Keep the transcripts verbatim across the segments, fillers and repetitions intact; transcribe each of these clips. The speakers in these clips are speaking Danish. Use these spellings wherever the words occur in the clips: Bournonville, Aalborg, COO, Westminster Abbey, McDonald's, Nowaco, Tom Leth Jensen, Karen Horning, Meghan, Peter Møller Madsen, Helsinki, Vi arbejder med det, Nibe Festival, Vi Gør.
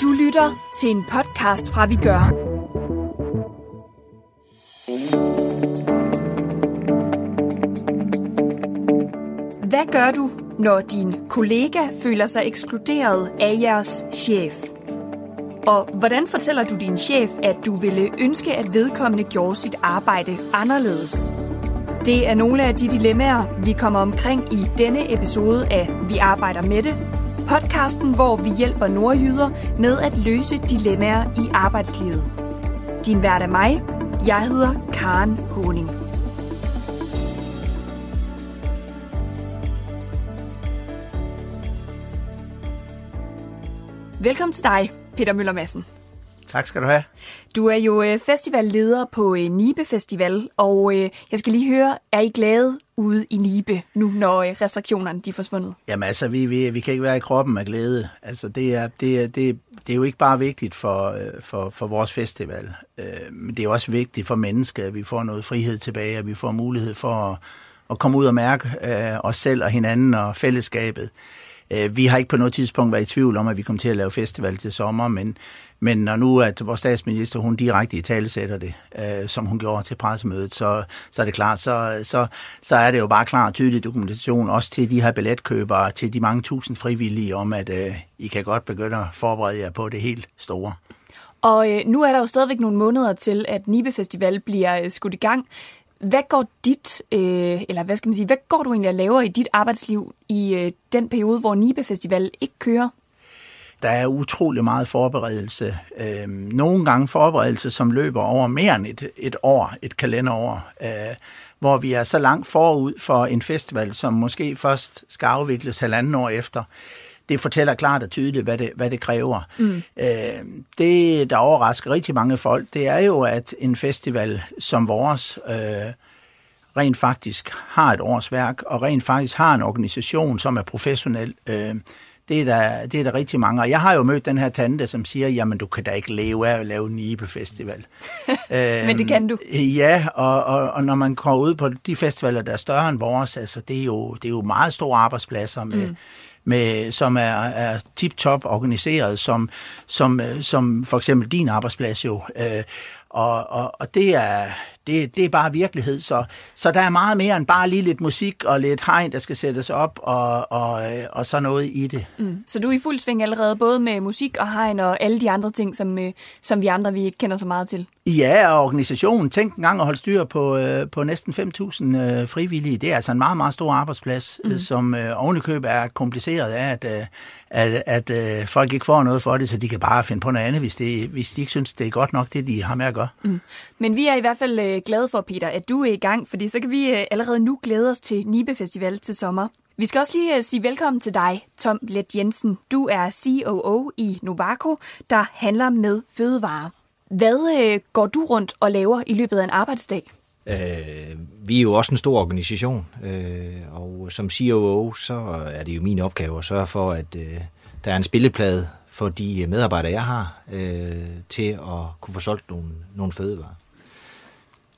Du lytter til en podcast fra Vi Gør. Hvad gør du, når din kollega føler sig ekskluderet af jeres chef? Og hvordan fortæller du din chef, at du ville ønske, at vedkommende gjorde sit arbejde anderledes? Det er nogle af de dilemmaer, vi kommer omkring i denne episode af Vi arbejder med det, podcasten, hvor vi hjælper nordjyder med at løse dilemmaer i arbejdslivet. Din vært er mig. Jeg hedder Karen Horning. Velkommen til dig, Peter Møller Madsen. Tak skal du have. Du er jo festivalleder på Nibe Festival, og jeg skal lige høre, er I glade ude i Nibe nu, når restriktionerne de er forsvundet? Jamen altså, vi, vi, vi kan ikke være i kroppen af glæde. Altså, det er, det er, det, det er jo ikke bare vigtigt for, for, for vores festival, men det er også vigtigt for mennesker, at vi får noget frihed tilbage, at vi får mulighed for at, at komme ud og mærke os selv og hinanden og fællesskabet. Vi har ikke på noget tidspunkt været i tvivl om, at vi kommer til at lave festival til sommer, men, men når nu at vores statsminister, hun direkte i tale sætter det, øh, som hun gjorde til pressemødet, så, så er det klart, så, så, så er det jo bare klar og tydelig dokumentation, også til de her billetkøbere, til de mange tusind frivillige, om at øh, I kan godt begynde at forberede jer på det helt store. Og øh, nu er der jo stadigvæk nogle måneder til, at Nibe Festival bliver øh, skudt i gang. Hvad går dit, øh, eller hvad skal man sige, hvad går du egentlig at lave i dit arbejdsliv i øh, den periode, hvor Nibe Festival ikke kører? Der er utrolig meget forberedelse. Øh, nogle gange forberedelse, som løber over mere end et, et år, et kalenderår, øh, hvor vi er så langt forud for en festival, som måske først skal afvikles halvanden år efter. Det fortæller klart og tydeligt, hvad det, hvad det kræver. Mm. Øh, det, der overrasker rigtig mange folk, det er jo, at en festival som vores øh, rent faktisk har et årsværk, og rent faktisk har en organisation, som er professionel. Øh, det, er der, det er der rigtig mange. Og jeg har jo mødt den her tante, som siger, jamen du kan da ikke leve af at lave Nibe Festival. øh, Men det kan du. Ja, og, og, og når man kommer ud på de festivaler, der er større end vores, altså det er jo, det er jo meget store arbejdspladser med... Mm. Med, som er, er tip-top organiseret, som, som, som for eksempel din arbejdsplads jo. Øh, og og, og det, er, det, det er bare virkelighed. Så, så der er meget mere end bare lige lidt musik og lidt hegn, der skal sættes op og, og, og sådan noget i det. Mm. Så du er i fuld sving allerede, både med musik og hegn og alle de andre ting, som, som vi andre vi ikke kender så meget til? Ja, og organisationen. Tænk engang at holde styr på, på næsten fem tusind frivillige. Det er altså en meget, meget stor arbejdsplads, mm. som ovenikøb er kompliceret af, at, at, at folk ikke får noget for det, så de kan bare finde på noget andet, hvis, det, hvis de ikke synes, det er godt nok, det de har med at gøre. Mm. Men vi er i hvert fald glade for, Peter, at du er i gang, fordi så kan vi allerede nu glæde os til Nibe Festival til sommer. Vi skal også lige sige velkommen til dig, Tom Leth Jensen. Du er C O O i Nowaco, der handler med fødevarer. Hvad går du rundt og laver i løbet af en arbejdsdag? Øh, vi er jo også en stor organisation, øh, og som C O O, så er det jo min opgave at sørge for, at øh, der er en spilleplade for de medarbejdere, jeg har, øh, til at kunne få solgt nogle, nogle fødevarer.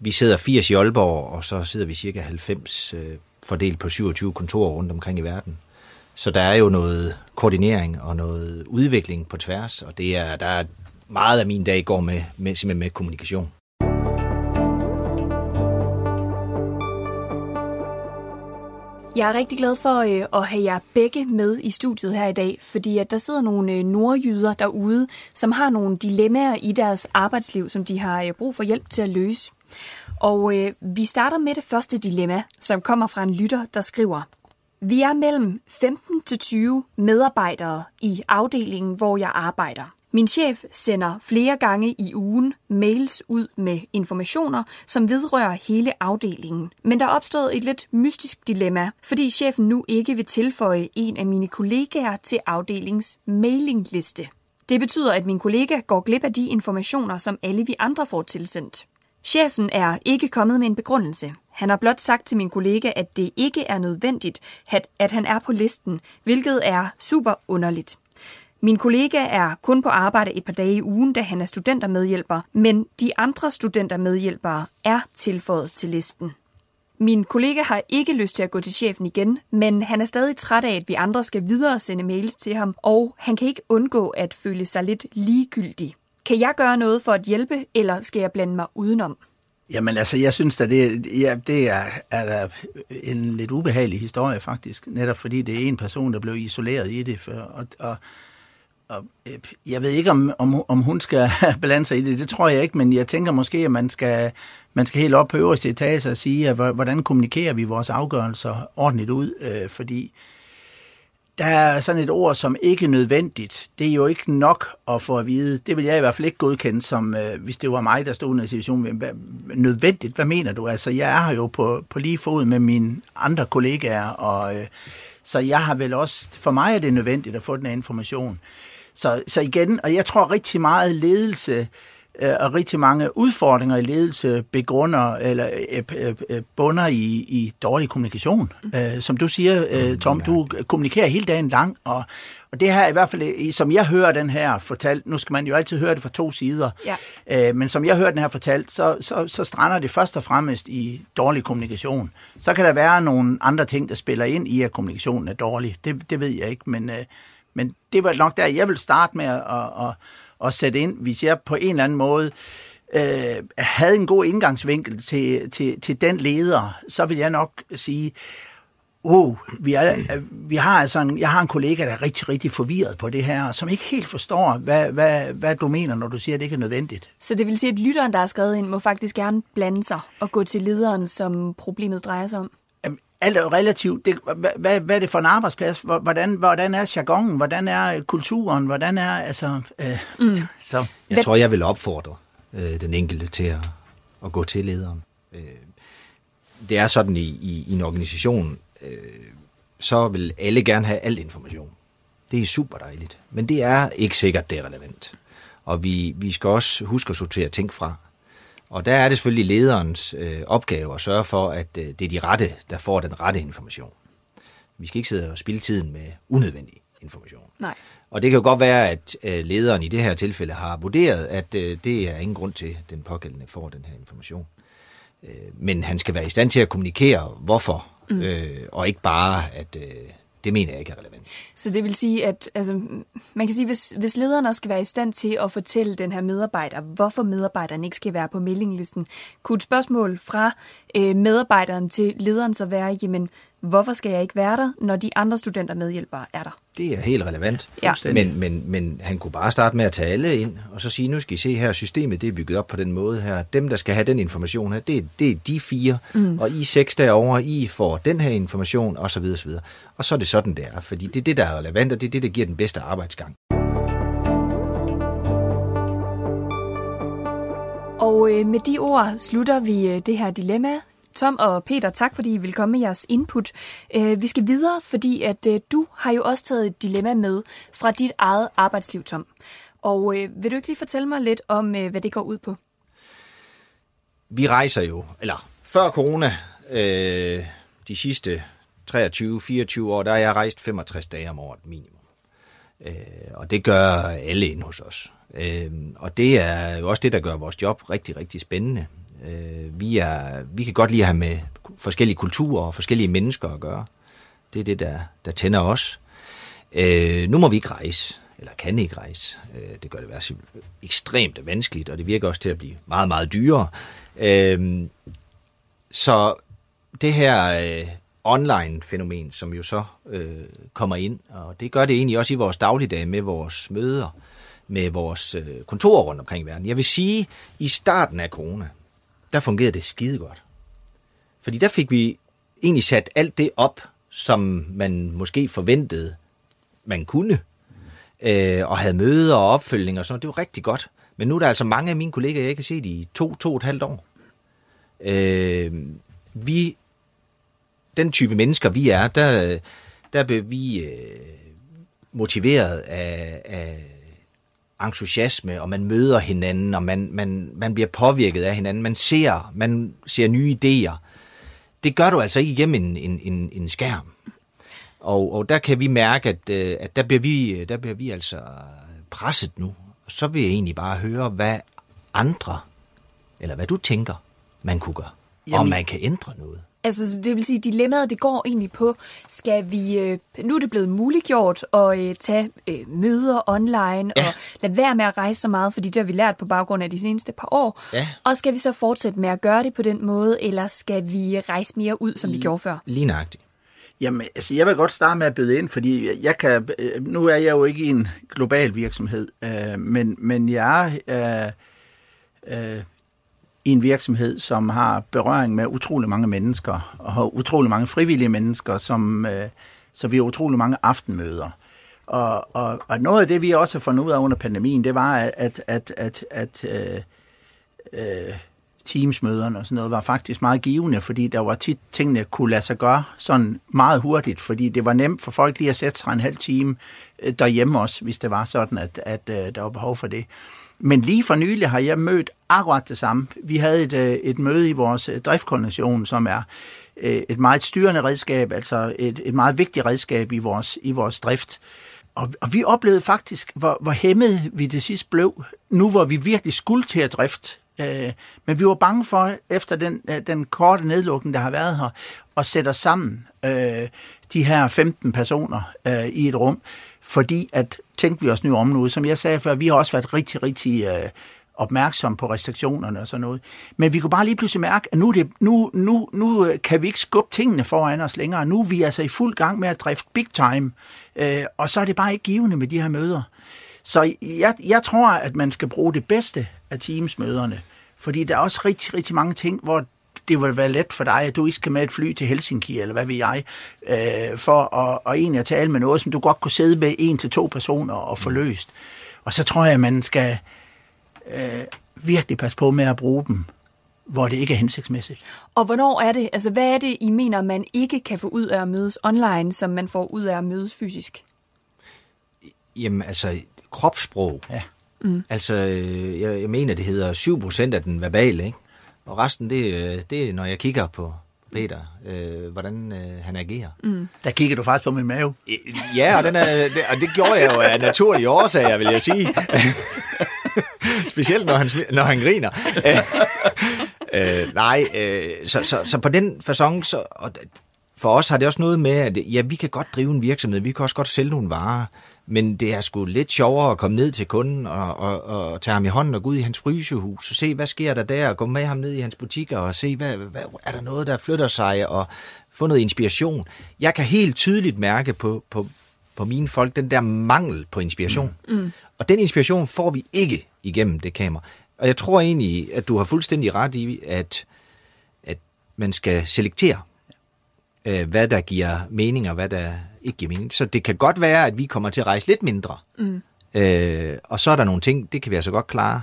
Vi sidder firs i Aalborg, og så sidder vi cirka halvfems øh, fordelt på syvogtyve kontorer rundt omkring i verden. Så der er jo noget koordinering og noget udvikling på tværs, og det er, der er meget af min dag går med, med, simpelthen med kommunikation. Jeg er rigtig glad for øh, at have jer begge med i studiet her i dag, fordi at der sidder nogle øh, nordjyder derude, som har nogle dilemmaer i deres arbejdsliv, som de har øh, brug for hjælp til at løse. Og øh, vi starter med det første dilemma, som kommer fra en lytter, der skriver: Vi er mellem femten til tyve medarbejdere i afdelingen, hvor jeg arbejder. Min chef sender flere gange i ugen mails ud med informationer, som vedrører hele afdelingen. Men der er opstået et lidt mystisk dilemma, fordi chefen nu ikke vil tilføje en af mine kollegaer til afdelingens mailingliste. Det betyder, at min kollega går glip af de informationer, som alle vi andre får tilsendt. Chefen er ikke kommet med en begrundelse. Han har blot sagt til min kollega, at det ikke er nødvendigt, at han er på listen, hvilket er super underligt. Min kollega er kun på arbejde et par dage i ugen, da han er studentermedhjælper, men de andre studentermedhjælpere er tilføjet til listen. Min kollega har ikke lyst til at gå til chefen igen, men han er stadig træt af, at vi andre skal videre sende mails til ham, og han kan ikke undgå at føle sig lidt ligegyldig. Kan jeg gøre noget for at hjælpe, eller skal jeg blande mig udenom? Jamen altså, jeg synes, at det, ja, det er, er en lidt ubehagelig historie faktisk, netop fordi det er en person, der blev isoleret i det, for, og, og Og jeg ved ikke, om, om, om hun skal blande sig i det, det tror jeg ikke, men jeg tænker måske, at man skal, man skal helt op på øverste etage og sige, at hvordan kommunikerer vi vores afgørelser ordentligt ud, øh, fordi der er sådan et ord, som ikke er nødvendigt. Det er jo ikke nok at få at vide, det vil jeg i hvert fald ikke godkende, som, øh, hvis det var mig, der stod i en situation, nødvendigt, hvad mener du? Altså, jeg er her jo på, på lige fod med mine andre kollegaer, og, øh, så jeg har vel også, for mig er det nødvendigt at få den her information. Så, så igen, og jeg tror rigtig meget ledelse øh, og rigtig mange udfordringer i ledelse begrunder eller øh, øh, bunder i, i dårlig kommunikation. Øh, som du siger, øh, Tom, du kommunikerer hele dagen lang, og, og det her i hvert fald, som jeg hører den her fortalt, nu skal man jo altid høre det fra to sider, ja. øh, men som jeg hører den her fortalt, så, så, så strander det først og fremmest i dårlig kommunikation. Så kan der være nogle andre ting, der spiller ind i, at kommunikationen er dårlig. Det, det ved jeg ikke, men... Øh, Men det var nok der, jeg vil starte med at, at, at, at sætte ind, hvis jeg på en eller anden måde øh, havde en god indgangsvinkel til, til, til den leder, så vil jeg nok sige, oh, vi er, vi har altså en, jeg har en kollega, der er rigtig, rigtig forvirret på det her, som ikke helt forstår, hvad, hvad, hvad du mener, når du siger, at det ikke er nødvendigt. Så det vil sige, at lytteren, der er skrevet ind, må faktisk gerne blande sig og gå til lederen, som problemet drejer sig om? Alt er relativt. Det, hvad, hvad er det for en arbejdsplads? Hvordan, hvordan er jargonen? Hvordan er kulturen? Hvordan er altså? Øh, mm. så. Jeg tror, jeg vil opfordre øh, den enkelte til at, at gå til lederen. Øh, det er sådan i, i, i en organisation, øh, så vil alle gerne have al information. Det er super dejligt, men det er ikke sikkert, det er relevant. Og vi, vi skal også huske at sortere ting fra. Og der er det selvfølgelig lederens øh, opgave at sørge for, at øh, det er de rette, der får den rette information. Vi skal ikke sidde og spilde tiden med unødvendig information. Nej. Og det kan jo godt være, at øh, lederen i det her tilfælde har vurderet, at øh, det er ingen grund til, at den pågældende får den her information. Øh, men han skal være i stand til at kommunikere, hvorfor, mm. øh, og ikke bare, at... Øh, Det mener jeg ikke er relevant. Så det vil sige, at altså, man kan sige, hvis, hvis lederen også skal være i stand til at fortælle den her medarbejder, hvorfor medarbejderen ikke skal være på mailinglisten, kunne et spørgsmål fra øh, medarbejderen til lederen så være, jamen, hvorfor skal jeg ikke være der, når de andre studenter medhjælpere er der? Det er helt relevant. Ja. Men, men, men han kunne bare starte med at tage alle ind, og så sige, nu skal I se her, systemet det er bygget op på den måde her. Dem, der skal have den information her, det, det er de fire, mm. og I seks derovre, I får den her information, osv. osv. Og så er det sådan, det er, fordi det er det, der er relevant, og det er det, der giver den bedste arbejdsgang. Og øh, med de ord slutter vi øh, det her dilemma. Tom og Peter, tak fordi I vil komme med jeres input. Vi skal videre, fordi at du har jo også taget et dilemma med fra dit eget arbejdsliv, Tom. Og vil du ikke lige fortælle mig lidt om, hvad det går ud på? Vi rejser jo, eller før corona, øh, de sidste treogtyve til fireogtyve år, der har jeg rejst femogtres dage om året minimum. Øh, og det gør alle inde hos os. Øh, og det er jo også det, der gør vores job rigtig, rigtig spændende. Vi, er, vi kan godt lide at have med forskellige kulturer og forskellige mennesker at gøre. Det er det, der, der tænder os. Øh, nu må vi ikke rejse, eller kan ikke rejse. Øh, det gør det være ekstremt vanskeligt, og det virker også til at blive meget, meget dyrere. Øh, så det her øh, online-fænomen, som jo så øh, kommer ind. Og det gør det egentlig også i vores dagligdag med vores møder, med vores øh, kontorer rundt omkring i verden. Jeg vil sige, i starten af corona, der fungerede det skide godt. Fordi der fik vi egentlig sat alt det op, som man måske forventede, man kunne, øh, og havde møder og opfølgning og sådan noget. Det var rigtig godt. Men nu er der altså mange af mine kollegaer, jeg ikke har set i to, to og et halvt år. Øh, vi, den type mennesker, vi er, der, der bliver vi øh, motiveret af, af entusiasme, og man møder hinanden, og man, man, man bliver påvirket af hinanden. Man ser, man ser nye idéer. Det gør du altså ikke igennem en, en, en, en skærm. Og, og der kan vi mærke, at, at der, bliver vi, der bliver vi altså presset nu. Og så vil jeg egentlig bare høre, hvad andre, eller hvad du tænker, man kunne gøre. Jamen, og man kan ændre noget. Altså, det vil sige, dilemmaet, det går egentlig på, skal vi, nu er det blevet muliggjort at tage møder online, ja, og lade være med at rejse så meget, fordi det har vi lært på baggrund af de seneste par år. Ja. Og skal vi så fortsætte med at gøre det på den måde, eller skal vi rejse mere ud, som vi gjorde før? Lige nøjagtigt. Jamen, altså, jeg vil godt starte med at byde ind, fordi jeg kan, nu er jeg jo ikke en global virksomhed, øh, men, men jeg er øh, øh, en virksomhed, som har berøring med utrolig mange mennesker, og har utrolig mange frivillige mennesker, som, øh, så vi har utrolig mange aftenmøder. Og, og, og noget af det, vi også har fundet ud af under pandemien, det var, at, at, at, at øh, øh, Teams-møderne og sådan noget var faktisk meget givende, fordi der var tit tingene kunne lade sig gøre sådan meget hurtigt, fordi det var nemt for folk lige at sætte sig en halv time derhjemme også, hvis det var sådan, at, at, at der var behov for det. Men lige for nylig har jeg mødt akkurat det samme. Vi havde et, et møde i vores driftkoordination, som er et meget styrende redskab, altså et, et meget vigtigt redskab i vores, i vores drift. Og, og vi oplevede faktisk, hvor, hvor hæmmet vi det sidst blev, nu hvor vi virkelig skulle til at drifte. Men vi var bange for, efter den, den korte nedlukning, der har været her, at sætte os sammen, øh, de her femten personer øh, i et rum, fordi at tænkte vi os nu om noget. Som jeg sagde før, vi har også været rigtig, rigtig øh, opmærksomme på restriktionerne og sådan noget. Men vi kunne bare lige pludselig mærke, at nu, det, nu, nu, nu kan vi ikke skubbe tingene foran os længere. Nu er vi altså i fuld gang med at drifte big time, øh, og så er det bare ikke givende med de her møder. Så jeg, jeg tror, at man skal bruge det bedste af Teams-møderne, fordi der er også rigtig, rigtig mange ting, hvor det vil være let for dig, at du ikke skal med et fly til Helsinki, eller hvad ved jeg, øh, for at, og egentlig at tale med noget, som du godt kunne sidde med en til to personer og få løst. Og så tror jeg, at man skal øh, virkelig passe på med at bruge dem, hvor det ikke er hensigtsmæssigt. Og hvornår er det, altså hvad er det, I mener, man ikke kan få ud af at mødes online, som man får ud af at mødes fysisk? Jamen altså, kropssprog. Ja. Mm. Altså, jeg, jeg mener, det hedder syv procent af den verbale, ikke? Og resten, det, det er, når jeg kigger på Peter, øh, hvordan øh, han agerer. Mm. Der kigger du faktisk på min mave. Ja, og, den er, det, og det gjorde jeg jo af naturlige årsager, vil jeg sige. Specielt, når han, når han griner. øh, nej, øh, så, så, så på den façon, så, og for os har det også noget med, at ja, vi kan godt drive en virksomhed, vi kan også godt sælge nogle varer, men det er sgu lidt sjovere at komme ned til kunden og, og, og tage ham i hånden og gå ud i hans frysehus og se, hvad sker der der, og gå med ham ned i hans butikker og se, hvad, hvad er der noget, der flytter sig, og få noget inspiration. Jeg kan helt tydeligt mærke på, på, på mine folk den der mangel på inspiration. Mm. Og den inspiration får vi ikke igennem det kamera. Og jeg tror egentlig, at du har fuldstændig ret i, at, at man skal selektere, hvad der giver mening og hvad der ikke giver mening. Så det kan godt være, at vi kommer til at rejse lidt mindre. Mm. Øh, og så er der nogle ting, det kan vi altså godt klare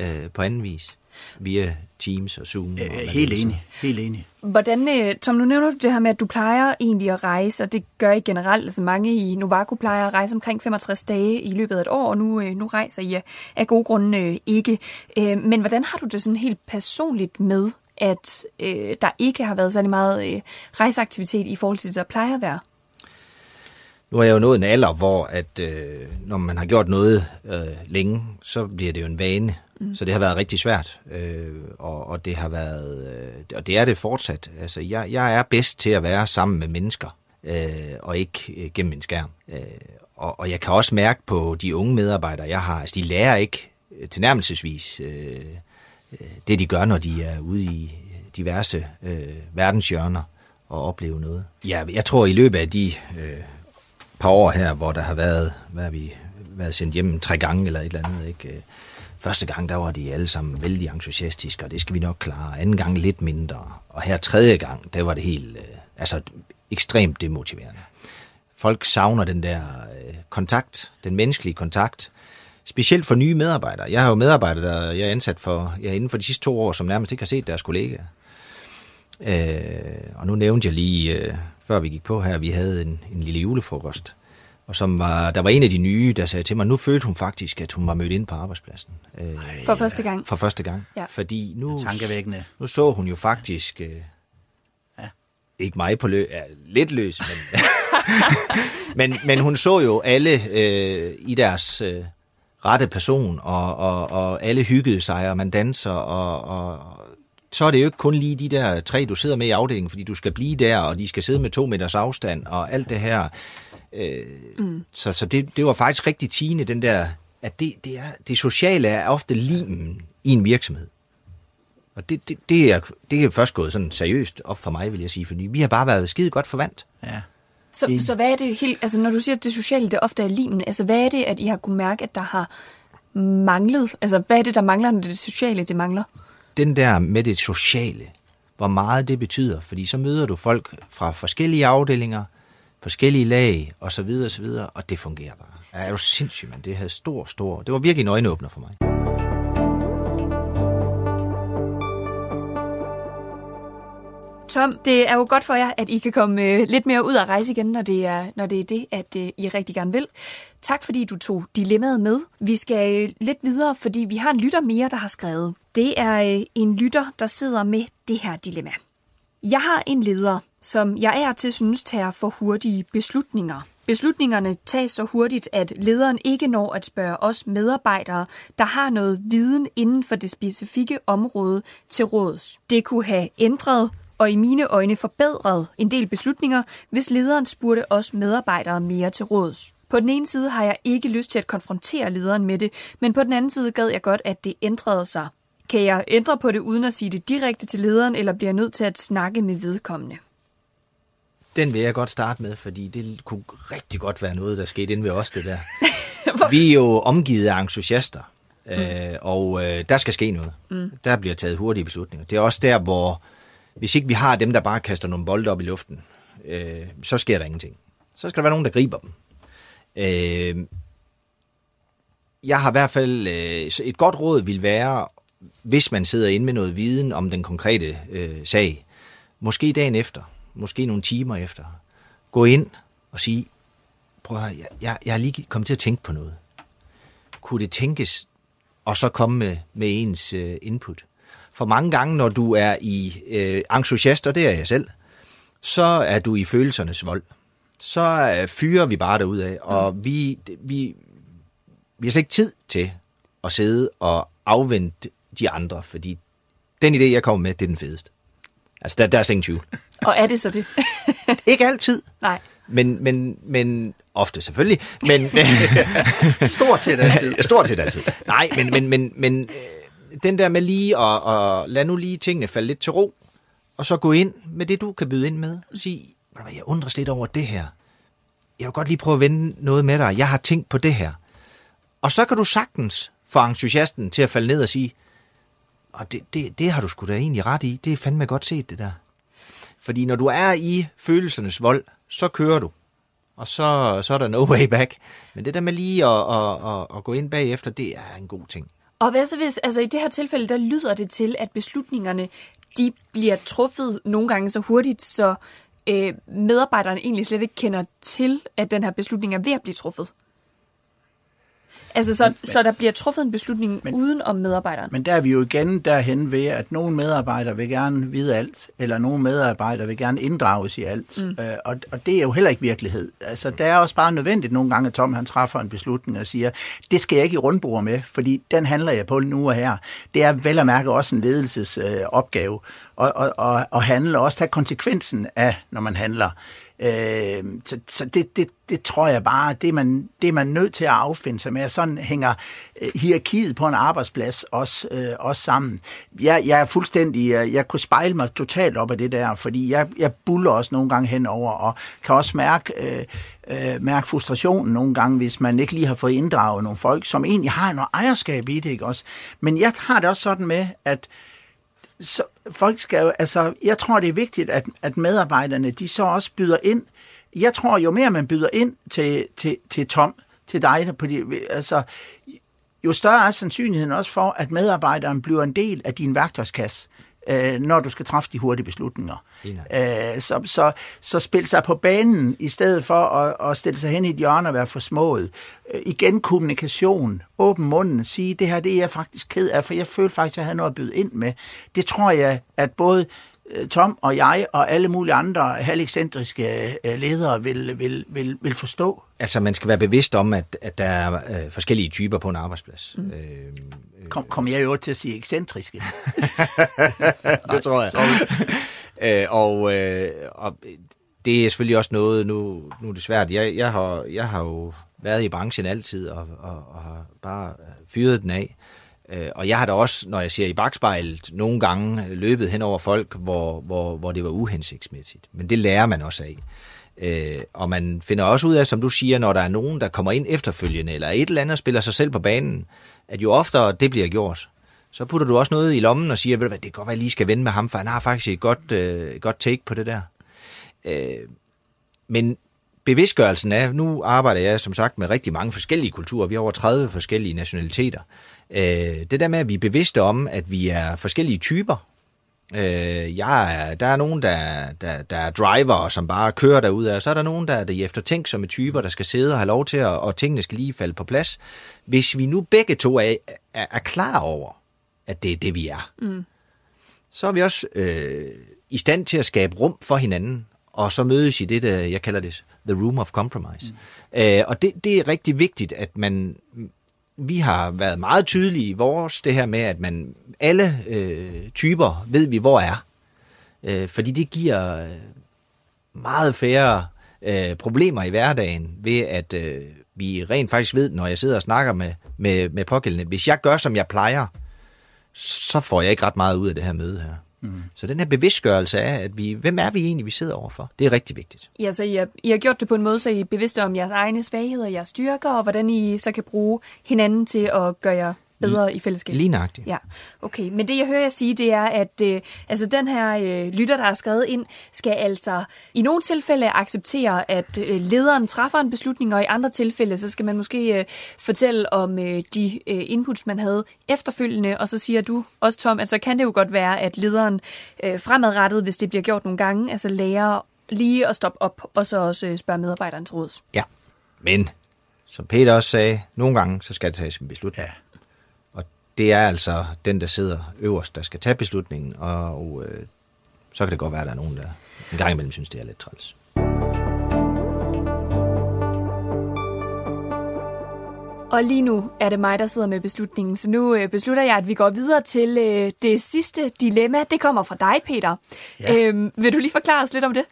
øh, på anden vis. Via Teams og Zoom. Øh, og helt enig, helt enig. Hvordan, Tom, nu nævner du det her med, at du plejer egentlig at rejse, og det gør I generelt. Altså mange i Nowaco plejer at rejse omkring femogtres dage i løbet af et år, og nu, nu rejser I af gode grunde ikke. Men hvordan har du det sådan helt personligt med, at øh, der ikke har været særlig meget øh, rejseaktivitet i forhold til det, der plejer at være? Nu er jeg jo nået en alder, hvor at, øh, når man har gjort noget øh, længe, så bliver det jo en vane. Mm. Så det har været rigtig svært, øh, og, og det har været øh, og det er det fortsat. Altså, jeg, jeg er bedst til at være sammen med mennesker, øh, og ikke øh, gennem en skærm. Øh, og, og jeg kan også mærke på de unge medarbejdere, jeg har, altså, de lærer ikke tilnærmelsesvis øh, det de gør, når de er ude i diverse øh, verdenshjørner at opleve noget. Ja, jeg tror, i løbet af de øh, par år her, hvor der har været, hvad har vi været sendt hjem tre gange eller et eller andet, ikke? Første gang, der var de alle sammen vældig entusiastiske, og det skal vi nok klare. Anden gang lidt mindre, og her tredje gang, der var det helt, øh, altså ekstremt demotiverende. Folk savner den der øh, kontakt, den menneskelige kontakt, specielt for nye medarbejdere. Jeg har jo medarbejdere, der jeg er ansat for, jeg er inden for de sidste to år, som nærmest ikke har set deres kollegaer. Øh, og nu nævnte jeg lige, øh, før vi gik på her, vi havde en, en lille julefrokost, og som var, der var en af de nye, der sagde til mig, nu følte hun faktisk, at hun var mødt ind på arbejdspladsen. Øh, for første gang. For første gang. Ja. Fordi nu, nu så hun jo faktisk, øh, ja. ikke mig på løs, ja, lidt løs, men, men, men hun så jo alle øh, i deres... Øh, rette person, og, og, og alle hyggede sig, og man danser, og, og så er det jo ikke kun lige de der tre, du sidder med i afdelingen, fordi du skal blive der, og de skal sidde med to meters afstand, og alt det her. Øh, mm. Så, så det, det var faktisk rigtig tigende, den der, at det, det, er, det sociale er ofte limen i en virksomhed. Og det, det, det, er, det er først gået sådan seriøst op for mig, vil jeg sige, fordi vi har bare været skide godt forvant. Ja. Så, så hvad er det helt, altså når du siger, at det sociale, det ofte er limen, altså hvad er det, at I har kunne mærke, at der har manglet? Altså hvad er det, der mangler, når det sociale, det mangler? Den der med det sociale, hvor meget det betyder, fordi så møder du folk fra forskellige afdelinger, forskellige lag, og så videre, og så videre, og det fungerer bare. Ja, det er jo sindssygt, man. Det havde stor, stor, det var virkelig en øjenåbner for mig. Tom, det er jo godt for jer, at I kan komme lidt mere ud og rejse igen, når det er, når det er det, at I rigtig gerne vil. Tak, fordi du tog dilemmaet med. Vi skal lidt videre, fordi vi har en lytter mere, der har skrevet. Det er en lytter, der sidder med det her dilemma. Jeg har en leder, som jeg er til synes tager for hurtige beslutninger. Beslutningerne tages så hurtigt, at lederen ikke når at spørge os medarbejdere, der har noget viden inden for det specifikke område til råds. Det kunne have ændret og i mine øjne forbedret en del beslutninger, hvis lederen spurgte os medarbejdere mere til råds. På den ene side har jeg ikke lyst til at konfrontere lederen med det, men på den anden side gad jeg godt, at det ændrede sig. Kan jeg ændre på det uden at sige det direkte til lederen, eller bliver jeg nødt til at snakke med vedkommende? Den vil jeg godt starte med, fordi det kunne rigtig godt være noget, der skete inde ved os, det der. Vi er jo omgivet af entusiaster, mm. øh, og øh, der skal ske noget. Mm. Der bliver taget hurtige beslutninger. Det er også der, hvor hvis ikke vi har dem, der bare kaster nogle bolde op i luften, øh, så sker der ingenting. Så skal der være nogen, der griber dem. Øh, jeg har i hvert fald... Øh, et godt råd vil være, hvis man sidder inde med noget viden om den konkrete øh, sag, måske dagen efter, måske nogle timer efter, gå ind og sige, prøv at høre, jeg, jeg, jeg er lige kommet til at tænke på noget. Kunne det tænkes? Og så komme med, med ens øh, input. For mange gange, når du er i øh, entusiast, og det er jeg selv, så er du i følelsernes vold. Så øh, fyrer vi bare derudad, og mm. vi, vi, vi har slet ikke tid til at sidde og afvente de andre, fordi den idé, jeg kommer med, det er den fedeste. Altså, der, der er slet ingen tvivl. Og er det så det? Ikke altid. Nej. Men, men, men ofte selvfølgelig. Men, stort set altid. Stort set altid. Nej, men... men, men, men den der med lige at, at lade nu lige tingene falde lidt til ro, og så gå ind med det, du kan byde ind med. Sige, jeg undres lidt over det her. Jeg vil godt lige prøve at vende noget med dig. Jeg har tænkt på det her. Og så kan du sagtens få entusiasten til at falde ned og sige, og det, det, det har du sgu da egentlig ret i. Det er fandme godt set, det der. Fordi når du er i følelsernes vold, så kører du. Og så, så er der no way back. Men det der med lige at, at, at, at gå ind bagefter, det er en god ting. Og hvad så hvis, altså i det her tilfælde, der lyder det til, at beslutningerne, de bliver truffet nogle gange så hurtigt, så øh, medarbejderne egentlig slet ikke kender til, at den her beslutning er ved at blive truffet. Altså så, men, så der bliver truffet en beslutning men, uden om medarbejderen. Men der er vi jo igen derhen ved, at nogle medarbejdere vil gerne vide alt, eller nogle medarbejdere vil gerne inddrages i alt. Mm. Øh, og, og det er jo heller ikke virkelighed. Altså der er også bare nødvendigt nogle gange, at Tom han træffer en beslutning og siger, det skal jeg ikke i rundbord med, fordi den handler jeg på nu og her. Det er vel at mærke også en ledelsesopgave. Øh, og, og, og, og handle også, tage konsekvensen af, når man handler. Øh, så så det, det, det tror jeg bare, det er, man, det er man nødt til at affinde sig med, og sådan hænger øh, hierarkiet på en arbejdsplads også, øh, også sammen. Jeg, jeg er fuldstændig, jeg, jeg kunne spejle mig totalt op af det der, fordi jeg, jeg buller også nogle gange henover, og kan også mærke, øh, øh, mærke frustrationen nogle gange, hvis man ikke lige har fået inddraget nogle folk, som egentlig har noget ejerskab i det, ikke også? Men jeg har det også sådan med, at så folk skal jo, altså, jeg tror, det er vigtigt, at, at medarbejderne, de så også byder ind. Jeg tror, jo mere man byder ind til, til, til Tom, til dig, der på de, altså, jo større er sandsynligheden også for, at medarbejderen bliver en del af din værktøjskasse, øh, når du skal træffe de hurtige beslutninger. Æh, så, så, så spil sig på banen, i stedet for at, at stille sig hen i et hjørne og være for smået. Øh, igen kommunikation, åben munden, sige, det her det er jeg faktisk ked af, for jeg følte faktisk, at jeg havde noget at byde ind med. Det tror jeg, at både Tom og jeg og alle mulige andre halvexcentriske ledere vil, vil, vil, vil forstå. Altså man skal være bevidst om, at, at der er øh, forskellige typer på en arbejdsplads. Mm. Øh, kom, kom jeg jo til at sige excentriske? Det tror jeg. Æ, og, øh, og det er selvfølgelig også noget, nu, nu er det svært. Jeg, jeg, har, jeg har jo været i branchen altid og, og, og har bare fyret den af. Og jeg har da også, når jeg ser i bagspejlet, nogle gange løbet hen over folk, hvor, hvor, hvor det var uhensigtsmæssigt. Men det lærer man også af. Øh, og man finder også ud af, som du siger, når der er nogen, der kommer ind efterfølgende, eller et eller andet og spiller sig selv på banen, at jo oftere det bliver gjort, så putter du også noget i lommen og siger, ved du hvad, det kan godt være, at jeg lige skal vende med ham, for han har faktisk et godt, øh, godt take på det der. Øh, men bevidstgørelsen af, nu arbejder jeg som sagt med rigtig mange forskellige kulturer, vi har over tredive forskellige nationaliteter. Det der med, at vi er bevidste om, at vi er forskellige typer. Jeg er, der er nogen, der, der, der er driver, som bare kører derudad, og så er der nogen, der er de eftertænksomme typer, der skal sidde og have lov til, at, og tingene skal lige falde på plads. Hvis vi nu begge to er, er, er klar over, at det er det, vi er, mm. så er vi også øh, i stand til at skabe rum for hinanden, og så mødes i det, der, jeg kalder det the room of compromise. Mm. Øh, og det, det er rigtig vigtigt, at man... Vi har været meget tydelige i vores, det her med, at man alle øh, typer ved vi, hvor er. Øh, fordi det giver meget færre øh, problemer i hverdagen, ved at øh, vi rent faktisk ved, når jeg sidder og snakker med, med, med pågældende, hvis jeg gør, som jeg plejer, så får jeg ikke ret meget ud af det her møde her. Mm. Så den her bevidstgørelse af, at vi, hvem er vi egentlig, vi sidder overfor, det er rigtig vigtigt. Ja, så I har, I har gjort det på en måde, så I er bevidste om jeres egne svagheder, jeres styrker, og hvordan I så kan bruge hinanden til at gøre jer bedre L- i fællesskab. Lige nøjagtigt. Ja, okay. Men det, jeg hører jer sige, det er, at øh, altså, den her øh, lytter, der er skrevet ind, skal altså i nogle tilfælde acceptere, at øh, lederen træffer en beslutning, og i andre tilfælde, så skal man måske øh, fortælle om øh, de øh, inputs, man havde efterfølgende, og så siger du også, Tom, altså kan det jo godt være, at lederen øh, fremadrettet, hvis det bliver gjort nogle gange, altså lærer lige at stoppe op, og så også øh, spørge medarbejderen til råds. Ja, men som Peter også sagde, nogle gange, så skal det tages en beslutning. Ja. Det er altså den, der sidder øverst, der skal tage beslutningen, og øh, så kan det godt være, at der er nogen, der en gang imellem synes, det er lidt træls. Og lige nu er det mig, der sidder med beslutningen, så nu øh, beslutter jeg, at vi går videre til øh, det sidste dilemma. Det kommer fra dig, Peter. Ja. Øh, vil du lige forklare os lidt om det?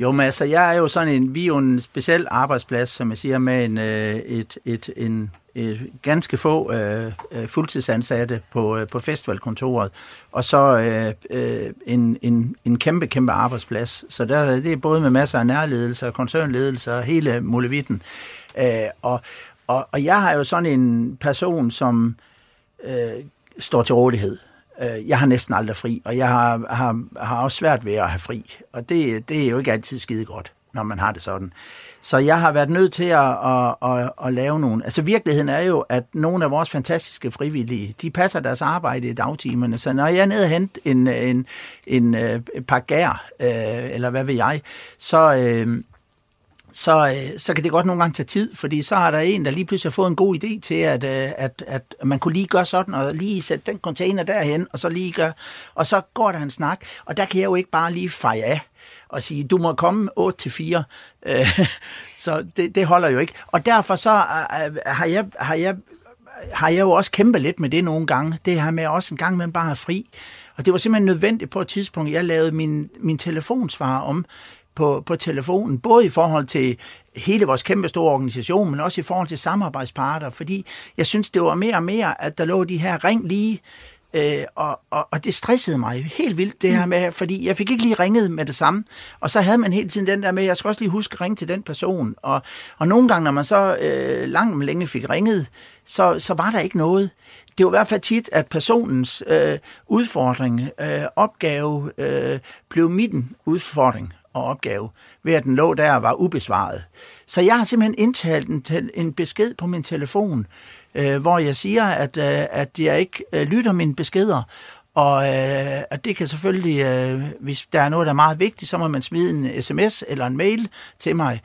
Jo, men altså, jeg er jo sådan en, vi er jo en speciel arbejdsplads, som jeg siger, med en, øh, et, et, en ganske få øh, fuldtidsansatte på, øh, på festivalkontoret, og så øh, øh, en, en, en kæmpe, kæmpe arbejdsplads. Så der, det er både med masser af nærledelser, koncernledelser og hele muligheden. Øh, og, og, og jeg har jo sådan en person, som øh, står til rådighed. Jeg har næsten aldrig fri, og jeg har, har, har også svært ved at have fri. Og det, det er jo ikke altid skide godt, når man har det sådan. Så jeg har været nødt til at, at, at, at lave nogle... Altså virkeligheden er jo, at nogle af vores fantastiske frivillige, de passer deres arbejde i dagtimerne. Så når jeg er nede og henter en, en, en, en pakke gær, øh, eller hvad ved jeg, så... Øh, Så, så kan det godt nogle gange tage tid, fordi så har der en, der lige pludselig har fået en god idé til, at, at, at man kunne lige gøre sådan, og lige sætte den container derhen, og så lige gøre, og så går der en snak, og der kan jeg jo ikke bare lige feje af og sige, du må komme otte til fire, så det, det holder jo ikke. Og derfor så har jeg, har, jeg, har jeg jo også kæmpet lidt med det nogle gange, det her med også en gang, man bare er fri, og det var simpelthen nødvendigt på et tidspunkt, jeg lavede min, min telefonsvarer om, på, på telefonen, både i forhold til hele vores kæmpe store organisation, men også i forhold til samarbejdsparter, fordi jeg synes, det var mere og mere, at der lå de her ring lige, øh, og, og, og det stressede mig helt vildt, det her med, fordi jeg fik ikke lige ringet med det samme, og så havde man hele tiden den der med, jeg skal også lige huske at ringe til den person, og, og nogle gange, når man så øh, langt om længe fik ringet, så, så var der ikke noget. Det var i hvert fald tit, at personens øh, udfordring, øh, opgave, øh, blev min udfordring og opgave, ved at den lå der og var ubesvaret. Så jeg har simpelthen indtalt en, tel- en besked på min telefon, øh, hvor jeg siger, at, øh, at jeg ikke øh, lytter mine beskeder, og øh, at det kan selvfølgelig, øh, hvis der er noget, der er meget vigtigt, så må man smide en sms eller en mail til mig,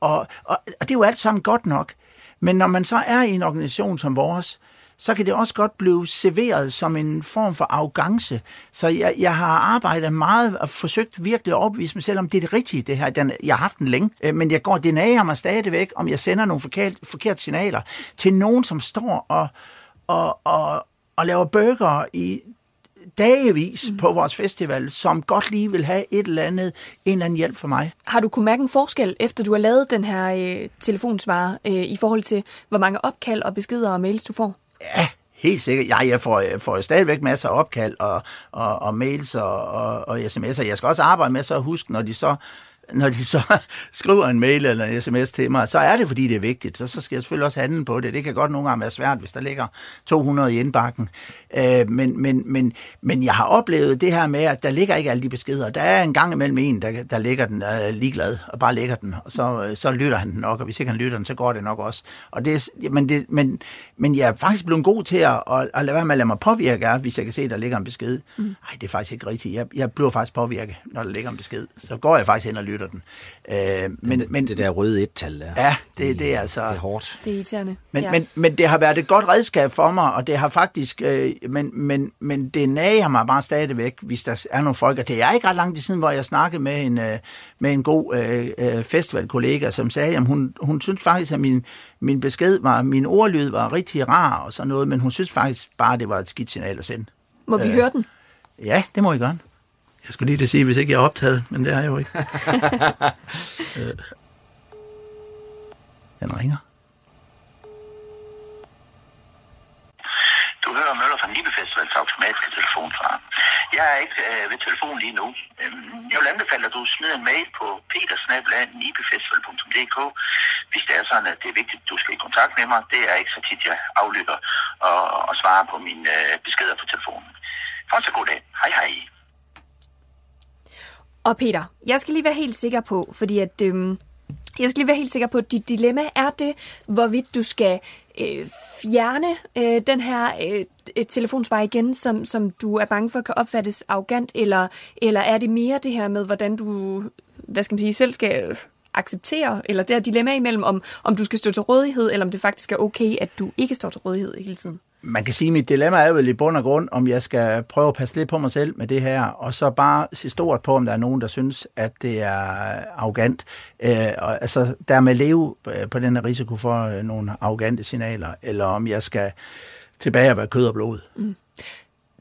og, og, og det er jo alt sammen godt nok. Men når man så er i en organisation som vores, så kan det også godt blive serveret som en form for arrogance. Så jeg, jeg har arbejdet meget og forsøgt virkelig at opvise mig selv, om det er det rigtige, det her. Den, jeg har haft den længe, men jeg går, det nager mig stadigvæk, om jeg sender nogle forkert, forkerte signaler til nogen, som står og, og, og, og laver burger i dagevis mm. på vores festival, som godt lige vil have et eller andet, en eller anden hjælp for mig. Har du kunnet mærke en forskel, efter du har lavet den her øh, telefonsvarer, øh, i forhold til, hvor mange opkald og beskeder og mails du får? Ja, helt sikkert. Ja, jeg får, jeg får stadigvæk masser af opkald og, og, og mails og, og, og sms'er. Jeg skal også arbejde med så at huske, når de så, når de så skriver en mail eller en sms til mig, så er det, fordi det er vigtigt. Så, så skal jeg selvfølgelig også handle på det. Det kan godt nogle gange være svært, hvis der ligger to hundrede i indbakken. Øh, men, men, men, men jeg har oplevet det her med, at der ligger ikke alle de beskeder. Der er en gang imellem en, der, der ligger den øh, ligeglad og bare ligger den, og så, øh, så lytter han den nok, og hvis ikke han lytter den, så går det nok også. Og det, men, det, men, men jeg er faktisk blevet god til at, at, at lade være med at lade mig påvirke, hvis jeg kan se, at der ligger en besked. Mm. Ej, det er faktisk ikke rigtigt. Jeg, jeg bliver faktisk påvirket, når der ligger en besked. Så går jeg faktisk hen og lytter. Den. Øh, men, det, men det der røde et-tal der. Ja, det, det er altså... Det er hårdt. Det er irriterende. Men, ja. men, men det har været et godt redskab for mig, og det har faktisk... Øh, men, men, men det nager mig bare stadigvæk, hvis der er nogle folk, og det er ikke ret langt siden, hvor jeg snakkede med en, øh, med en god øh, festivalkollega, som sagde, at hun, hun synes faktisk, at min, min besked var, min ordlyd var rigtig rar og sådan noget, men hun synes faktisk bare, det var et skidt signal at sende. Må vi øh, høre den? Ja, det må I gøre. Jeg skulle lige det sige, hvis ikke jeg er optaget, men det er jeg jo ikke. øh. Den ringer. Du hører Møller fra Nibe Festivals automatiske telefonsvarer. Jeg er ikke øh, ved telefonen lige nu. Jeg vil anbefale, at du smider en mail på peter snabel-a nibefestival punktum d k, hvis det er sådan, at det er vigtigt, at du skal i kontakt med mig. Det er ikke så tit, jeg aflytter og, og svarer på mine øh, beskeder på telefonen. Fortsat god dag. Hej hej. Og Peter, jeg skal lige være helt sikker på, fordi at øhm, jeg skal lige være helt sikker på, at dit dilemma er det, hvorvidt du skal øh, fjerne øh, den her øh, telefonsvar igen, som, som du er bange for kan opfattes arrogant, eller, eller er det mere det her med, hvordan du, hvad skal man sige, selv skal acceptere, eller det her dilemma imellem, om, om du skal stå til rådighed, eller om det faktisk er okay, at du ikke står til rådighed hele tiden? Man kan sige, at mit dilemma er vel i bund og grund, om jeg skal prøve at passe lidt på mig selv med det her, og så bare se stort på, om der er nogen, der synes, at det er arrogant. Øh, og altså dermed leve på den her risiko for nogle arrogante signaler, eller om jeg skal tilbage og være kød og blod. Mm.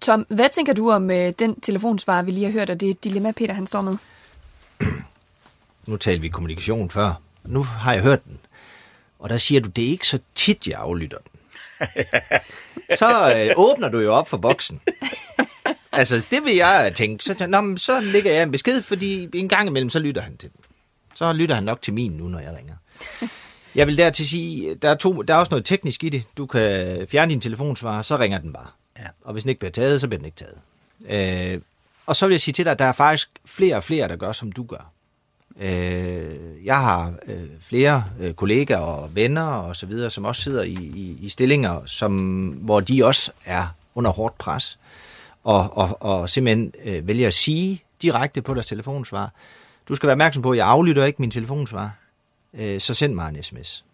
Tom, hvad tænker du om øh, den telefonsvarer, vi lige har hørt, og det dilemma, Peter han står med? Nu talte vi kommunikation før. Nu har jeg hørt den. Og der siger du, det er ikke så tit, jeg aflytter den. Så øh, åbner du jo op for boksen. Altså, det vil jeg tænke. Så, nå, men, så lægger jeg en besked, fordi en gang imellem, så lytter han til den. Så lytter han nok til min nu, når jeg ringer. Jeg vil dertil sige, der er, to, der er også noget teknisk i det. Du kan fjerne din telefonsvarer, så ringer den bare. Ja. Og hvis den ikke bliver taget, så bliver den ikke taget. Øh, og så vil jeg sige til dig, at der er faktisk flere og flere, der gør, som du gør. Jeg har flere kollegaer og venner og så videre, som også sidder i, i, i stillinger, som, hvor de også er under hårdt pres, og, og, og simpelthen vælger at sige direkte på deres telefonsvar, du skal være opmærksom på, at jeg aflytter ikke min telefonsvar, så send mig en sms.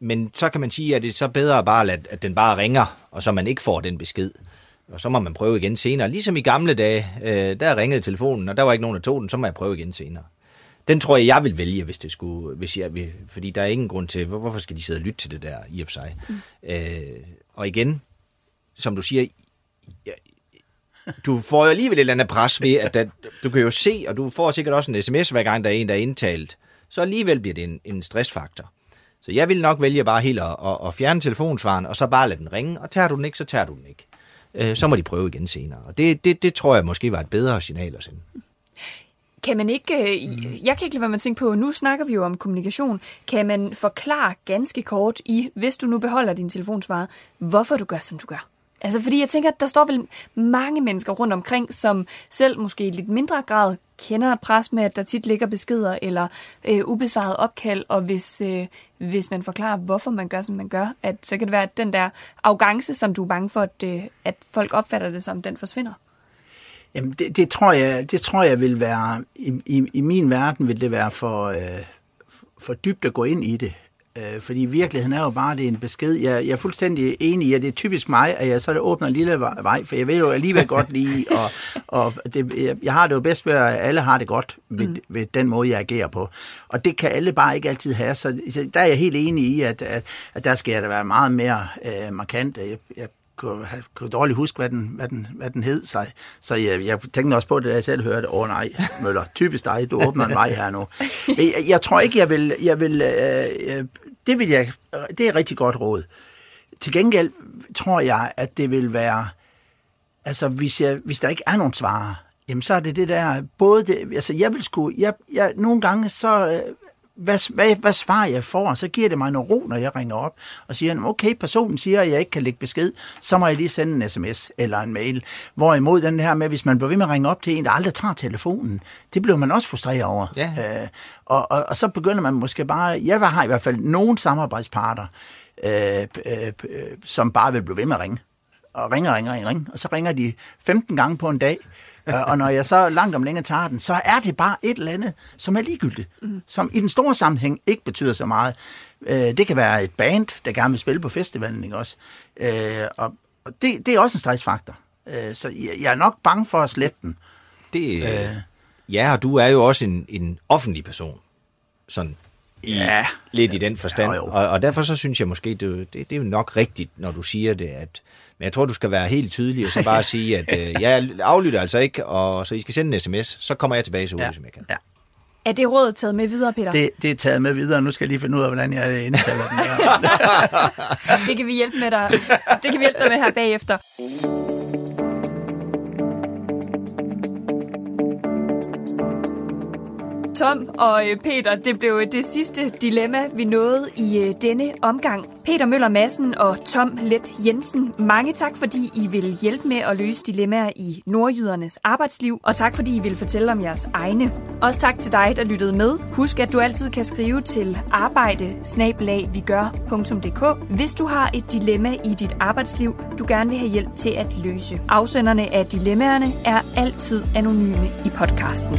Men så kan man sige, at det er så bedre, bare, at den bare ringer, og så man ikke får den besked. Og så må man prøve igen senere. Ligesom i gamle dage, øh, der ringede telefonen, og der var ikke nogen, der tog den, så må jeg prøve igen senere. Den tror jeg, jeg vil vælge, hvis det skulle, hvis jeg vil, fordi der er ingen grund til, hvor, hvorfor skal de sidde og lytte til det der i og for sig. Mm. Øh, og igen, som du siger, jeg, du får jo alligevel et eller andet pres ved, at der, du kan jo se, og du får sikkert også en sms, hver gang der er en, der er indtalt. Så alligevel bliver det en, en stressfaktor. Så jeg vil nok vælge bare helt at, at, at fjerne telefonsvaren, og så bare lade den ringe, og tager du den ikke, så tager du den ikke. Øh, så må de prøve igen senere. Og det, det, det tror jeg måske var et bedre signal at sende. Kan man ikke, jeg kan ikke lade være med at tænke på, nu snakker vi jo om kommunikation, kan man forklare ganske kort i, hvis du nu beholder din telefonsvarer, hvorfor du gør, som du gør? Altså, fordi jeg tænker, at der står vel mange mennesker rundt omkring, som selv måske i lidt mindre grad kender pres med, at der tit ligger beskeder eller øh, ubesvarede opkald, og hvis, øh, hvis man forklarer, hvorfor man gør, som man gør, at, så kan det være, at den der arrogance, som du er bange for, at, øh, at folk opfatter det som, den forsvinder. Jamen, det, det, tror jeg, det tror jeg vil være, i, i, i min verden vil det være for, øh, for dybt at gå ind i det. Øh, fordi virkeligheden er jo bare, det er en besked. Jeg, jeg er fuldstændig enig i, at det er typisk mig, at jeg så åbner en lille vej, for jeg ved jo alligevel godt lige, og, og det, jeg, jeg har det jo bedst ved, at alle har det godt ved, mm. ved den måde, jeg agerer på. Og det kan alle bare ikke altid have, så, så der er jeg helt enig i, at, at, at der skal jeg da være meget mere øh, markant. Jeg, jeg, Kunne, kunne dårligt huske, hvad den, hvad den, hvad den hed sig. Så jeg, jeg tænkte også på det, da jeg selv hørte, åh oh, nej, Møller, typisk dig, du åbner en vej her nu. Jeg, jeg tror ikke, jeg vil... Jeg vil øh, det, vil jeg, det er et rigtig godt råd. Til gengæld tror jeg, at det vil være... Altså, hvis, jeg, hvis der ikke er nogen svarer, jamen så er det det der... Både det, altså, jeg vil sgu... Jeg, jeg, nogle gange så... Øh, Hvad, hvad, hvad svarer jeg for? Så giver det mig noget ro, når jeg ringer op og siger, okay, personen siger, at jeg ikke kan lægge besked, så må jeg lige sende en sms eller en mail. Hvorimod den her med, hvis man bliver ved med at ringe op til en, der aldrig tager telefonen, det bliver man også frustreret over. Yeah. Øh, og, og, og så begynder man måske bare, jeg har i hvert fald nogle samarbejdsparter, øh, øh, øh, som bare vil blive ved med at ringe. Og ringer, ringer, ringer, ringer. Og så ringer de femten gange på en dag. Og når jeg så langt om længe tager den, så er det bare et eller andet, som er ligegyldigt. Mm. Som i den store sammenhæng ikke betyder så meget. Det kan være et band, der gerne vil spille på festivalen, ikke også? Og det, det er også en stressfaktor. Så jeg er nok bange for at slette den. Det, øh. Ja, og du er jo også en, en offentlig person. Sådan i, ja. Lidt i den forstand. Ja, og, og derfor så synes jeg måske, det, det, det er nok rigtigt, når du siger det, at men jeg tror, du skal være helt tydelig og så bare sige, at øh, jeg aflytter altså ikke, og så I skal sende en sms, så kommer jeg tilbage så hurtigt, ja. Som jeg kan. Ja. Er det råd taget med videre, Peter? Det, det er taget med videre, nu skal jeg lige finde ud af, hvordan jeg indtaler den her. Det kan vi hjælpe med dig. Det kan vi hjælpe dig med her bagefter. Tom og Peter, det blev det sidste dilemma, vi nåede i denne omgang. Peter Møller Madsen og Tom Leth Jensen, mange tak, fordi I vil hjælpe med at løse dilemmaer i nordjydernes arbejdsliv, og tak, fordi I vil fortælle om jeres egne. Også tak til dig, der lyttede med. Husk, at du altid kan skrive til arbejde bindestreg vi gør punktum d k, hvis du har et dilemma i dit arbejdsliv, du gerne vil have hjælp til at løse. Afsenderne af dilemmaerne er altid anonyme i podcasten.